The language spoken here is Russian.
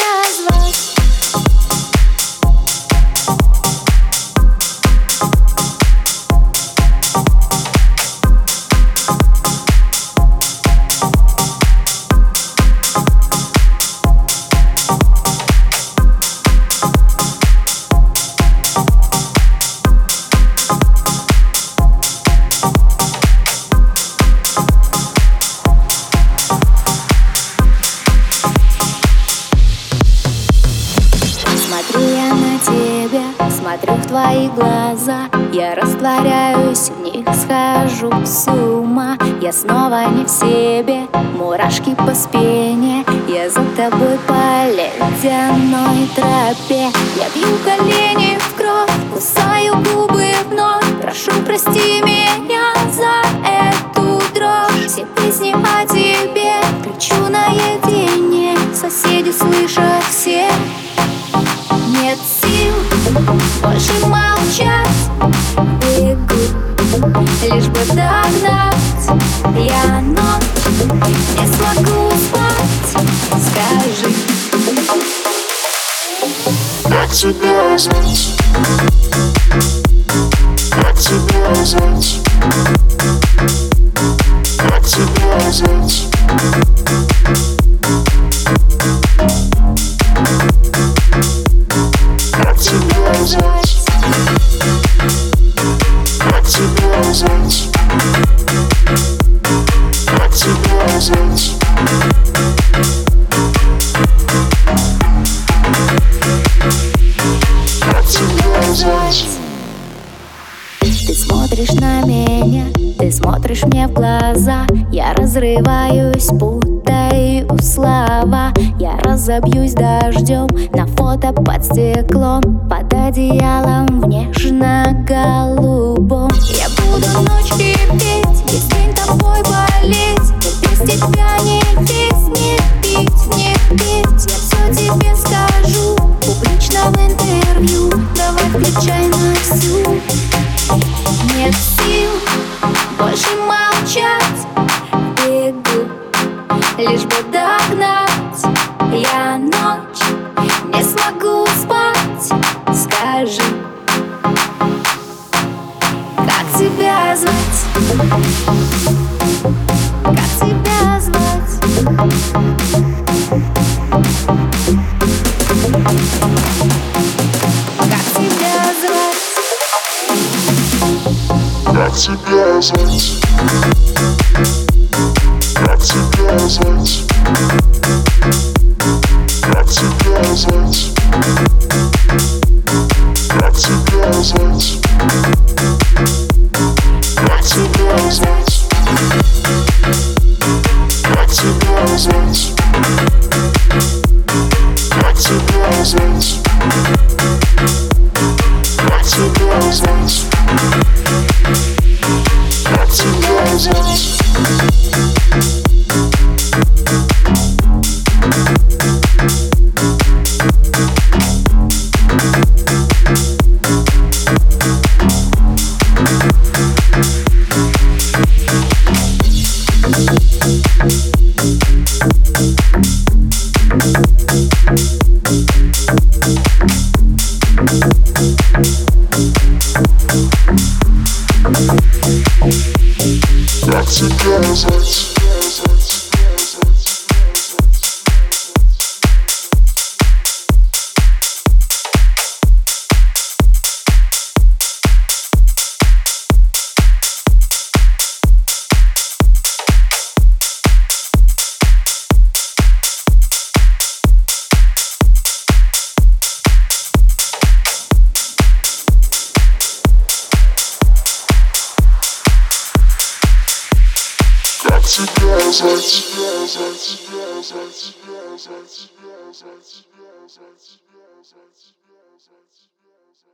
тебя звать? Смотрю в твои глаза, я растворяюсь в них, схожу с ума. Я снова не в себе, мурашки по спине. Я за тобой по ледяной тропе. Я бью колени в кровь, кусаю губы вновь. Прошу, прости меня за эту дрожь. Все песни о тебе, кричу наедине. Соседи слышат все. Нет сил больше молчать, бегу, лишь бы догнать. Я ночь не смогу спать, скажи, как тебя звать? Как тебя звать? Как тебя звать? Ты смотришь на меня, ты смотришь мне в глаза. Я разрываюсь, путаю слова. Я разобьюсь дождем на фото под стеклом, под одеялом в нежно-голубом. Я буду ночью петь, весь день тобой болеть, без тебя не пить, не пить, не пить. Я все тебе скажу публично в интервью. Давай включай на всю. Нет сил больше молчать, бегу, лишь бы догнать. Я ночь не смогу спать, скажи, как тебя звать? Как тебя звать? Как тебя звать? Как тебя звать? Как тебя звать? Как тебя звать? Как тебя звать? Как тебя звать? Как тебя звать? Как тебя звать? Как тебя звать? Как тебя звать?